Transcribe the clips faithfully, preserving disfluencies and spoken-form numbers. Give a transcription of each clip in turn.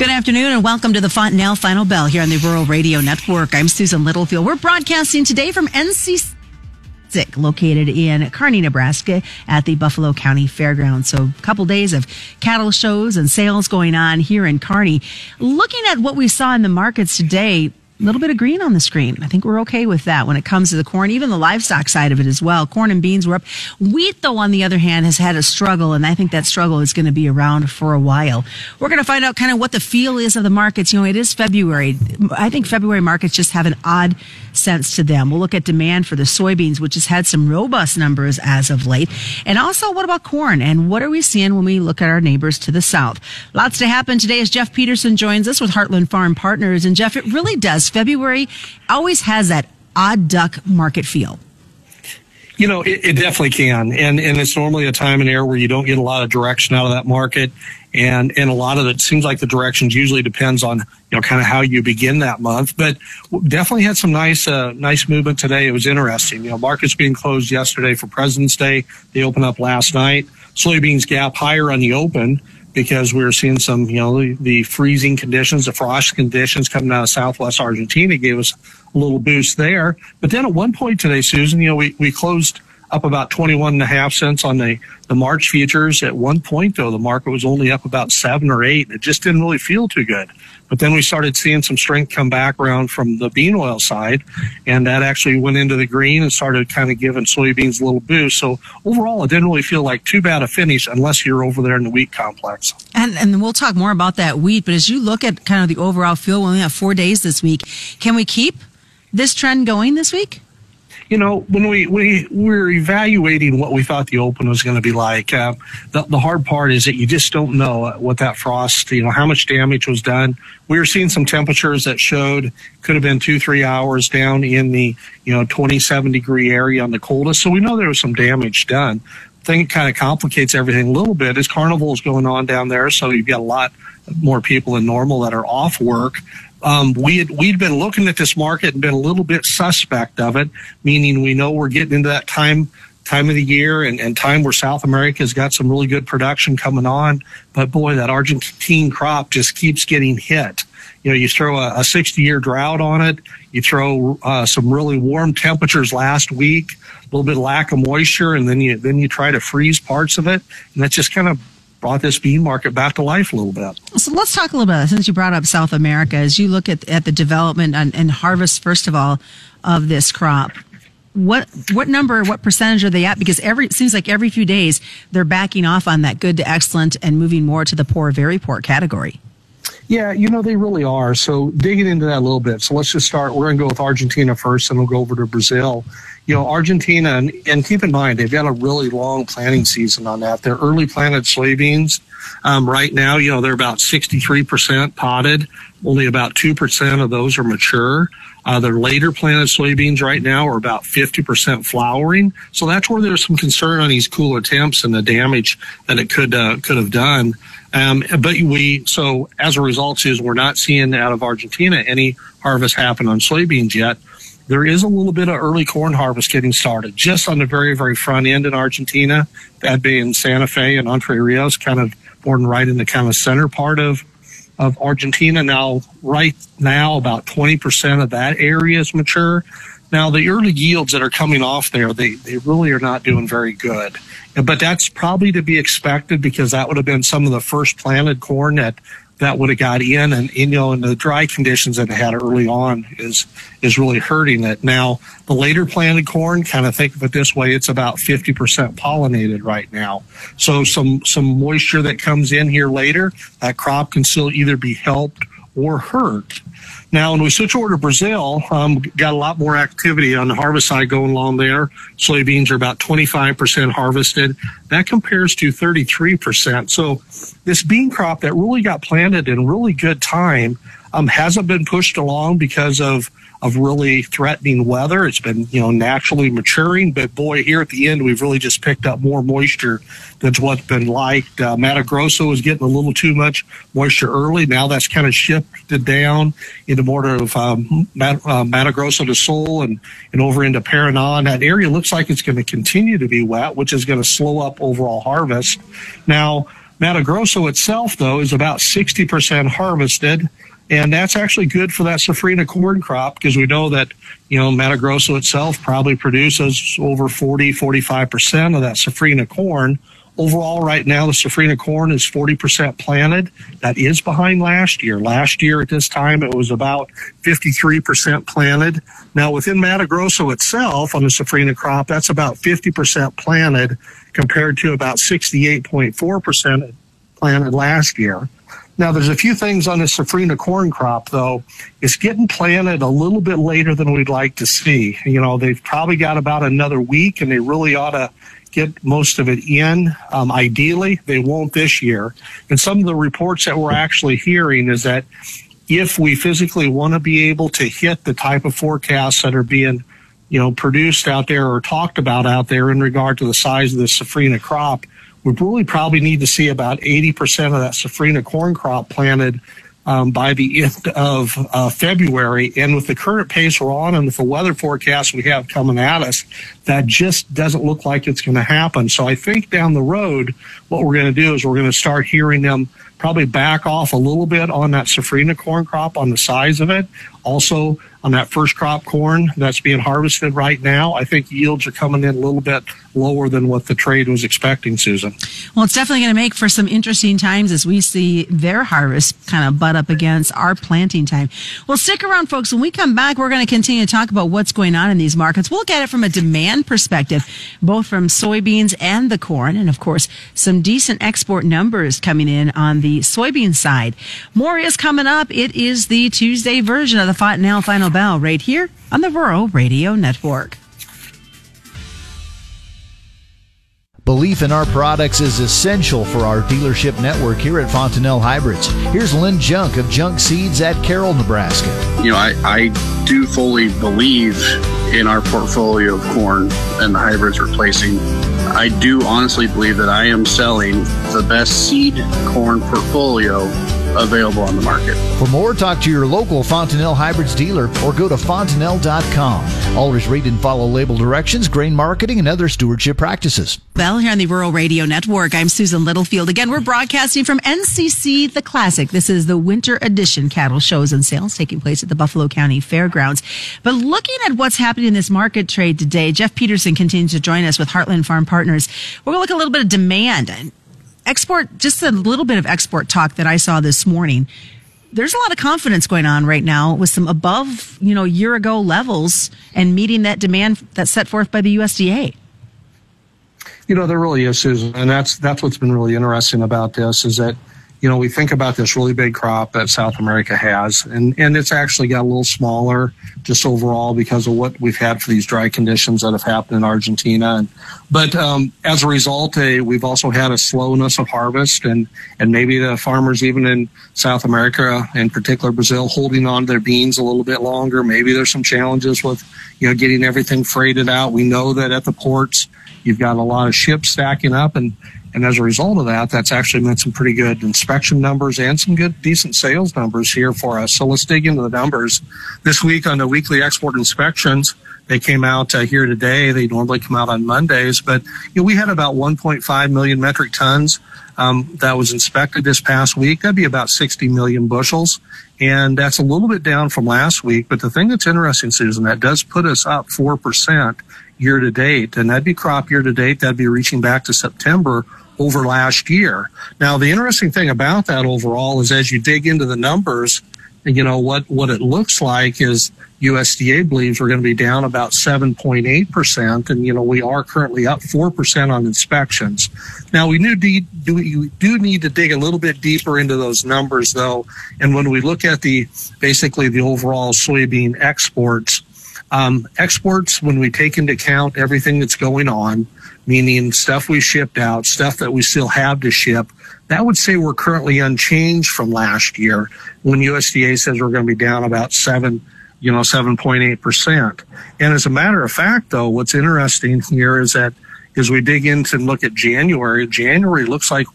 Good afternoon and welcome to the Fontanelle Final Bell here on the Rural Radio Network. I'm Susan Littlefield. We're broadcasting today from N C C, located in Kearney, Nebraska, at the Buffalo County Fairgrounds. So a couple days of cattle shows and sales going on here in Kearney. Looking at what we saw in the markets today, a little bit of green on the screen. I think we're okay with that when it comes to the corn, even the livestock side of it as well. Corn and beans were up. Wheat, though, on the other hand, has had a struggle, and I think that struggle is going to be around for a while. We're going to find out kind of what the feel is of the markets. You know, it is February. I think February markets just have an odd sense to them. We'll look at demand for the soybeans, which has had some robust numbers as of late. And also, what about corn? And what are we seeing when we look at our neighbors to the south? Lots to happen today as Jeff Peterson joins us with Heartland Farm Partners. And, Jeff, it really does. February always has that odd duck market feel. You know, it, it definitely can. And and it's normally a time and era where you don't get a lot of direction out of that market. And, and a lot of it seems like the directions usually depends on, you know, kind of how you begin that month. But definitely had some nice, uh, nice movement today. It was interesting. You know, markets being closed yesterday for President's Day. They opened up last night. Soybeans gap higher on the open, because we were seeing some, you know, the, the freezing conditions, the frost conditions coming out of southwest Argentina gave us a little boost there. But then at one point today, Susan, you know, we, we closed up about twenty-one and a half cents on the, the March futures. At one point, though, the market was only up about seven or eight. It just didn't really feel too good. But then we started seeing some strength come back around from the bean oil side, and that actually went into the green and started kind of giving soybeans a little boost. So overall, it didn't really feel like too bad a finish unless you're over there in the wheat complex. And and we'll talk more about that wheat, but as you look at kind of the overall feel, we only have four days this week. Can we keep this trend going this week? You know, when we, we, we're evaluating what we thought the open was going to be like, uh, the, the hard part is that you just don't know what that frost, you know, how much damage was done. We were seeing some temperatures that showed could have been two, three hours down in the, you know, twenty-seven degree area on the coldest. So we know there was some damage done. The thing that kind of complicates everything a little bit is carnival is going on down there. So you've got a lot more people than normal that are off work. Um, we had, we'd been looking at this market and been a little bit suspect of it, meaning we know we're getting into that time, time of the year and, and time where South America's got some really good production coming on. But boy, that Argentine crop just keeps getting hit. You know, you throw a, a sixty year drought on it. You throw, uh, some really warm temperatures last week, a little bit of lack of moisture. And then you, then you try to freeze parts of it. And that's just kind of brought this bean market back to life a little bit. So let's talk a little bit, since you brought up South America, as you look at at the development and, and harvest, first of all, of this crop, what what number, what percentage are they at? Because every it seems like every few days they're backing off on that good to excellent and moving more to the poor, very poor category. Yeah, you know, they really are. So digging into that a little bit. So let's just start. We're going to go with Argentina first, and we'll go over to Brazil. You know, Argentina, and, and keep in mind, they've got a really long planting season on that. They're early planted soybeans. Um, right now, you know, they're about sixty-three percent potted. Only about two percent of those are mature. Uh, their later planted soybeans right now are about fifty percent flowering. So that's where there's some concern on these cooler temps and the damage that it could, uh, could have done. Um, but we, so as a result is we're not seeing out of Argentina any harvest happen on soybeans yet. There is a little bit of early corn harvest getting started just on the very, very front end in Argentina. That being Santa Fe and Entre Rios, kind of born right in the kind of center part of, of Argentina. Now, right now, about twenty percent of that area is mature. Now, the early yields that are coming off there, they, they really are not doing very good. But that's probably to be expected because that would have been some of the first planted corn that, that would have got in. And, you know, and the dry conditions that they had early on is is really hurting it. Now, the later planted corn, kind of think of it this way, it's about fifty percent pollinated right now. So some, some moisture that comes in here later, that crop can still either be helped or hurt. Now, when we switch over to Brazil, um, got a lot more activity on the harvest side going along there. Soybeans are about twenty-five percent harvested. That compares to thirty-three percent. So this bean crop that really got planted in really good time, um, hasn't been pushed along because of, of really threatening weather. It's been, you know, naturally maturing, but boy, here at the end, we've really just picked up more moisture than what's been liked. Uh, Mato Grosso was getting a little too much moisture early. Now that's kind of shifted down into more of um, Mat- uh, Mato Grosso do Sul and, and over into Paraná. And that area looks like it's going to continue to be wet, which is going to slow up overall harvest. Now, Mato Grosso itself, though, is about sixty percent harvested, and that's actually good for that Safrinha corn crop because we know that, you know, Mato Grosso itself probably produces over forty, forty-five percent of that Safrinha corn. Overall, right now, the Safrinha corn is forty percent planted. That is behind last year. Last year at this time, it was about fifty-three percent planted. Now, within Mato Grosso itself, on the Safrinha crop, that's about fifty percent planted compared to about sixty-eight point four percent planted last year. Now, there's a few things on the Safrinha corn crop, though. It's getting planted a little bit later than we'd like to see. You know, they've probably got about another week, and they really ought to get most of it in. Um, ideally, they won't this year. And some of the reports that we're actually hearing is that if we physically want to be able to hit the type of forecasts that are being, you know, produced out there or talked about out there in regard to the size of the Safrinha crop, we really probably need to see about eighty percent of that Safrinha corn crop planted um, by the end of uh, February. And with the current pace we're on and with the weather forecast we have coming at us, that just doesn't look like it's going to happen. So I think down the road, what we're going to do is we're going to start hearing them probably back off a little bit on that Safrinha corn crop, on the size of it. Also, on that first crop corn that's being harvested right now, I think yields are coming in a little bit lower than what the trade was expecting, Susan. Well, it's definitely going to make for some interesting times as we see their harvest kind of butt up against our planting time. Well, stick around, folks. When we come back, we're going to continue to talk about what's going on in these markets. We'll look at it from a demand perspective, both from soybeans and the corn, and, of course, some decent export numbers coming in on the soybean side. More is coming up. It is the Tuesday version of the Fontanelle Final Bell right here on the Rural Radio Network. Belief in our products is essential for our dealership network here at Fontanelle Hybrids. Here's Lynn Junk of Junk Seeds at Carroll, Nebraska. You know, I, I do fully believe in our portfolio of corn and the hybrids we're placing. I do honestly believe that I am selling the best seed corn portfolio available on the market. For more, talk to your local Fontanelle Hybrids dealer or go to fontanelle dot com. Always read and follow label directions, grain marketing, and other stewardship practices. Well, here on the Rural Radio Network, I'm Susan Littlefield. Again, we're broadcasting from N C C The Classic. This is the winter edition cattle shows and sales taking place at the Buffalo County Fairgrounds. But looking at what's happening in this market trade today, Jeff Peterson continues to join us with Heartland Farm Partners. We're going to look at a little bit of demand and export, just a little bit of export talk that I saw this morning. There's a lot of confidence going on right now with some above, you know, year ago levels and meeting that demand that's set forth by the U S D A. You know, there really is, Susan, and that's that's what's been really interesting about this is that, you know, we think about this really big crop that South America has, and, and it's actually got a little smaller just overall because of what we've had for these dry conditions that have happened in Argentina. And, but um, as a result, uh, we've also had a slowness of harvest, and, and maybe the farmers even in South America, in particular Brazil, holding on to their beans a little bit longer. Maybe there's some challenges with, you know, getting everything freighted out. We know that at the ports, you've got a lot of ships stacking up, and And as a result of that, that's actually meant some pretty good inspection numbers and some good, decent sales numbers here for us. So let's dig into the numbers. This week on the weekly export inspections, they came out uh, here today. They normally come out on Mondays, but you know, we had about one point five million metric tons um, that was inspected this past week. That'd be about sixty million bushels. And that's a little bit down from last week. But the thing that's interesting, Susan, that does put us up four percent year to date. And that'd be crop year to date. That'd be reaching back to September over last year. Now, the interesting thing about that overall is as you dig into the numbers, you know, what, what it looks like is U S D A believes we're going to be down about seven point eight percent. And, you know, we are currently up four percent on inspections. Now, we do, de- do, we do need to dig a little bit deeper into those numbers, though. And when we look at the basically the overall soybean exports, um, exports, when we take into account everything that's going on, meaning stuff we shipped out, stuff that we still have to ship, that would say we're currently unchanged from last year when U S D A says we're going to be down about seven, you know, seven point eight percent. And as a matter of fact, though, what's interesting here is that as we dig into and look at January, January looks like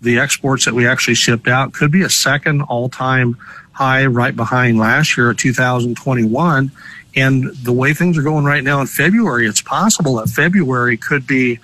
the exports that we actually shipped out could be a second all-time high right behind last year at two thousand twenty-one. And the way things are going right now in February, it's possible that February could be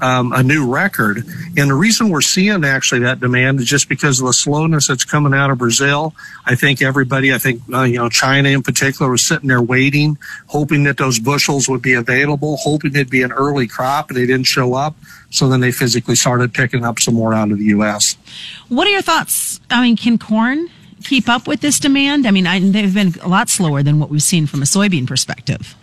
um, a new record. And the reason we're seeing actually that demand is just because of the slowness that's coming out of Brazil. I think everybody, I think, uh, you know, China in particular was sitting there waiting, hoping that those bushels would be available, hoping it'd be an early crop, and they didn't show up. So then they physically started picking up some more out of the U S. What are your thoughts? I mean, can corn keep up with this demand? I mean, I, they've been a lot slower than what we've seen from a soybean perspective.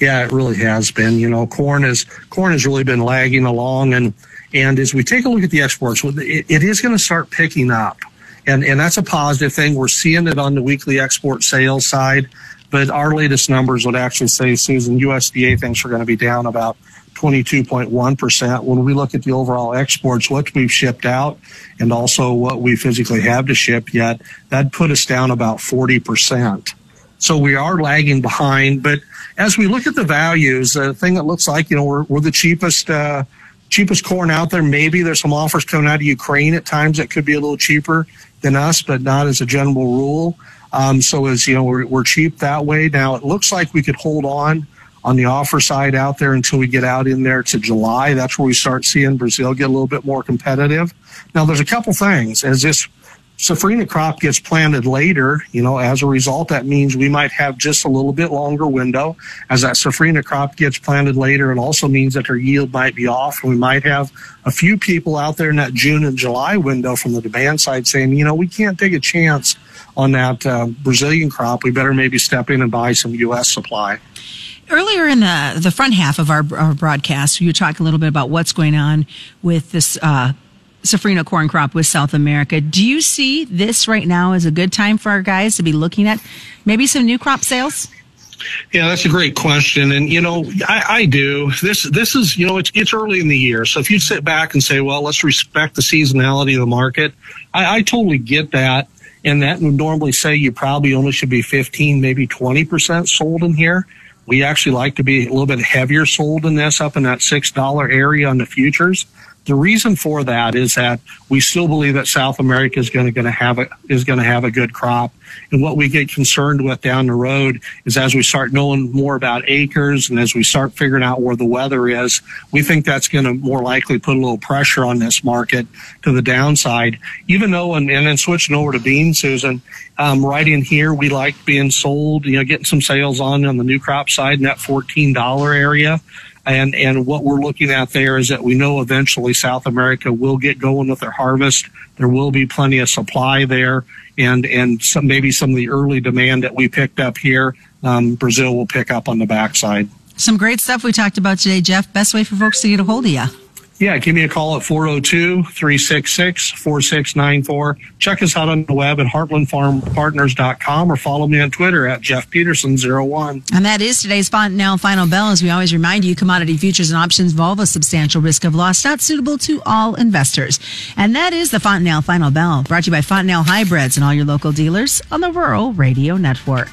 Yeah, it really has been. You know, corn is corn has really been lagging along, and and as we take a look at the exports, it, it is going to start picking up, and and that's a positive thing. We're seeing it on the weekly export sales side, but our latest numbers would actually say, Susan, U S D A thinks we're going to be down about twenty-two point one percent. When we look at the overall exports, what we've shipped out and also what we physically have to ship yet, that put us down about forty percent. So we are lagging behind. But as we look at the values, the thing that looks like, you know, we're, we're the cheapest uh, cheapest corn out there. Maybe there's some offers coming out of Ukraine at times that could be a little cheaper than us, but not as a general rule. Um, so as you know, we're, we're cheap that way. Now it looks like we could hold on on the offer side out there until we get out in there to July. That's where we start seeing Brazil get a little bit more competitive. Now, there's a couple things. As this Safrinha crop gets planted later, you know, as a result, that means we might have just a little bit longer window. As that Safrinha crop gets planted later, it also means that their yield might be off. We might have a few people out there in that June and July window from the demand side saying, you know, we can't take a chance on that uh, Brazilian crop. We better maybe step in and buy some U S supply. Earlier in the, the front half of our, our broadcast, you talk a little bit about what's going on with this uh, Safrinha corn crop with South America. Do you see this right now as a good time for our guys to be looking at maybe some new crop sales? Yeah, that's a great question. And, you know, I, I do. This this is, you know, it's it's early in the year. So if you sit back and say, well, let's respect the seasonality of the market, I, I totally get that. And that would normally say you probably only should be fifteen, maybe twenty percent sold in here. We actually like to be a little bit heavier sold in this, up in that six dollars area on the futures. The reason for that is that we still believe that South America is going to, going to have a, is going to have a good crop. And what we get concerned with down the road is as we start knowing more about acres and as we start figuring out where the weather is, we think that's going to more likely put a little pressure on this market to the downside. Even though, and, and then switching over to beans, Susan, um, right in here, we like being sold, you know, getting some sales on on the new crop side in that fourteen dollars area. And and what we're looking at there is that we know eventually South America will get going with their harvest. There will be plenty of supply there, and and some, maybe some of the early demand that we picked up here, um, Brazil will pick up on the backside. Some great stuff we talked about today, Jeff. Best way for folks to get a hold of you? Yeah, give me a call at four oh two, three six six, four six nine four. Check us out on the web at heartland farm partners dot com or follow me on Twitter at Jeff Peterson zero one. And that is today's Fontanelle Final Bell. As we always remind you, commodity futures and options involve a substantial risk of loss, not suitable to all investors. And that is the Fontanelle Final Bell, brought to you by Fontanelle Hybrids and all your local dealers on the Rural Radio Network.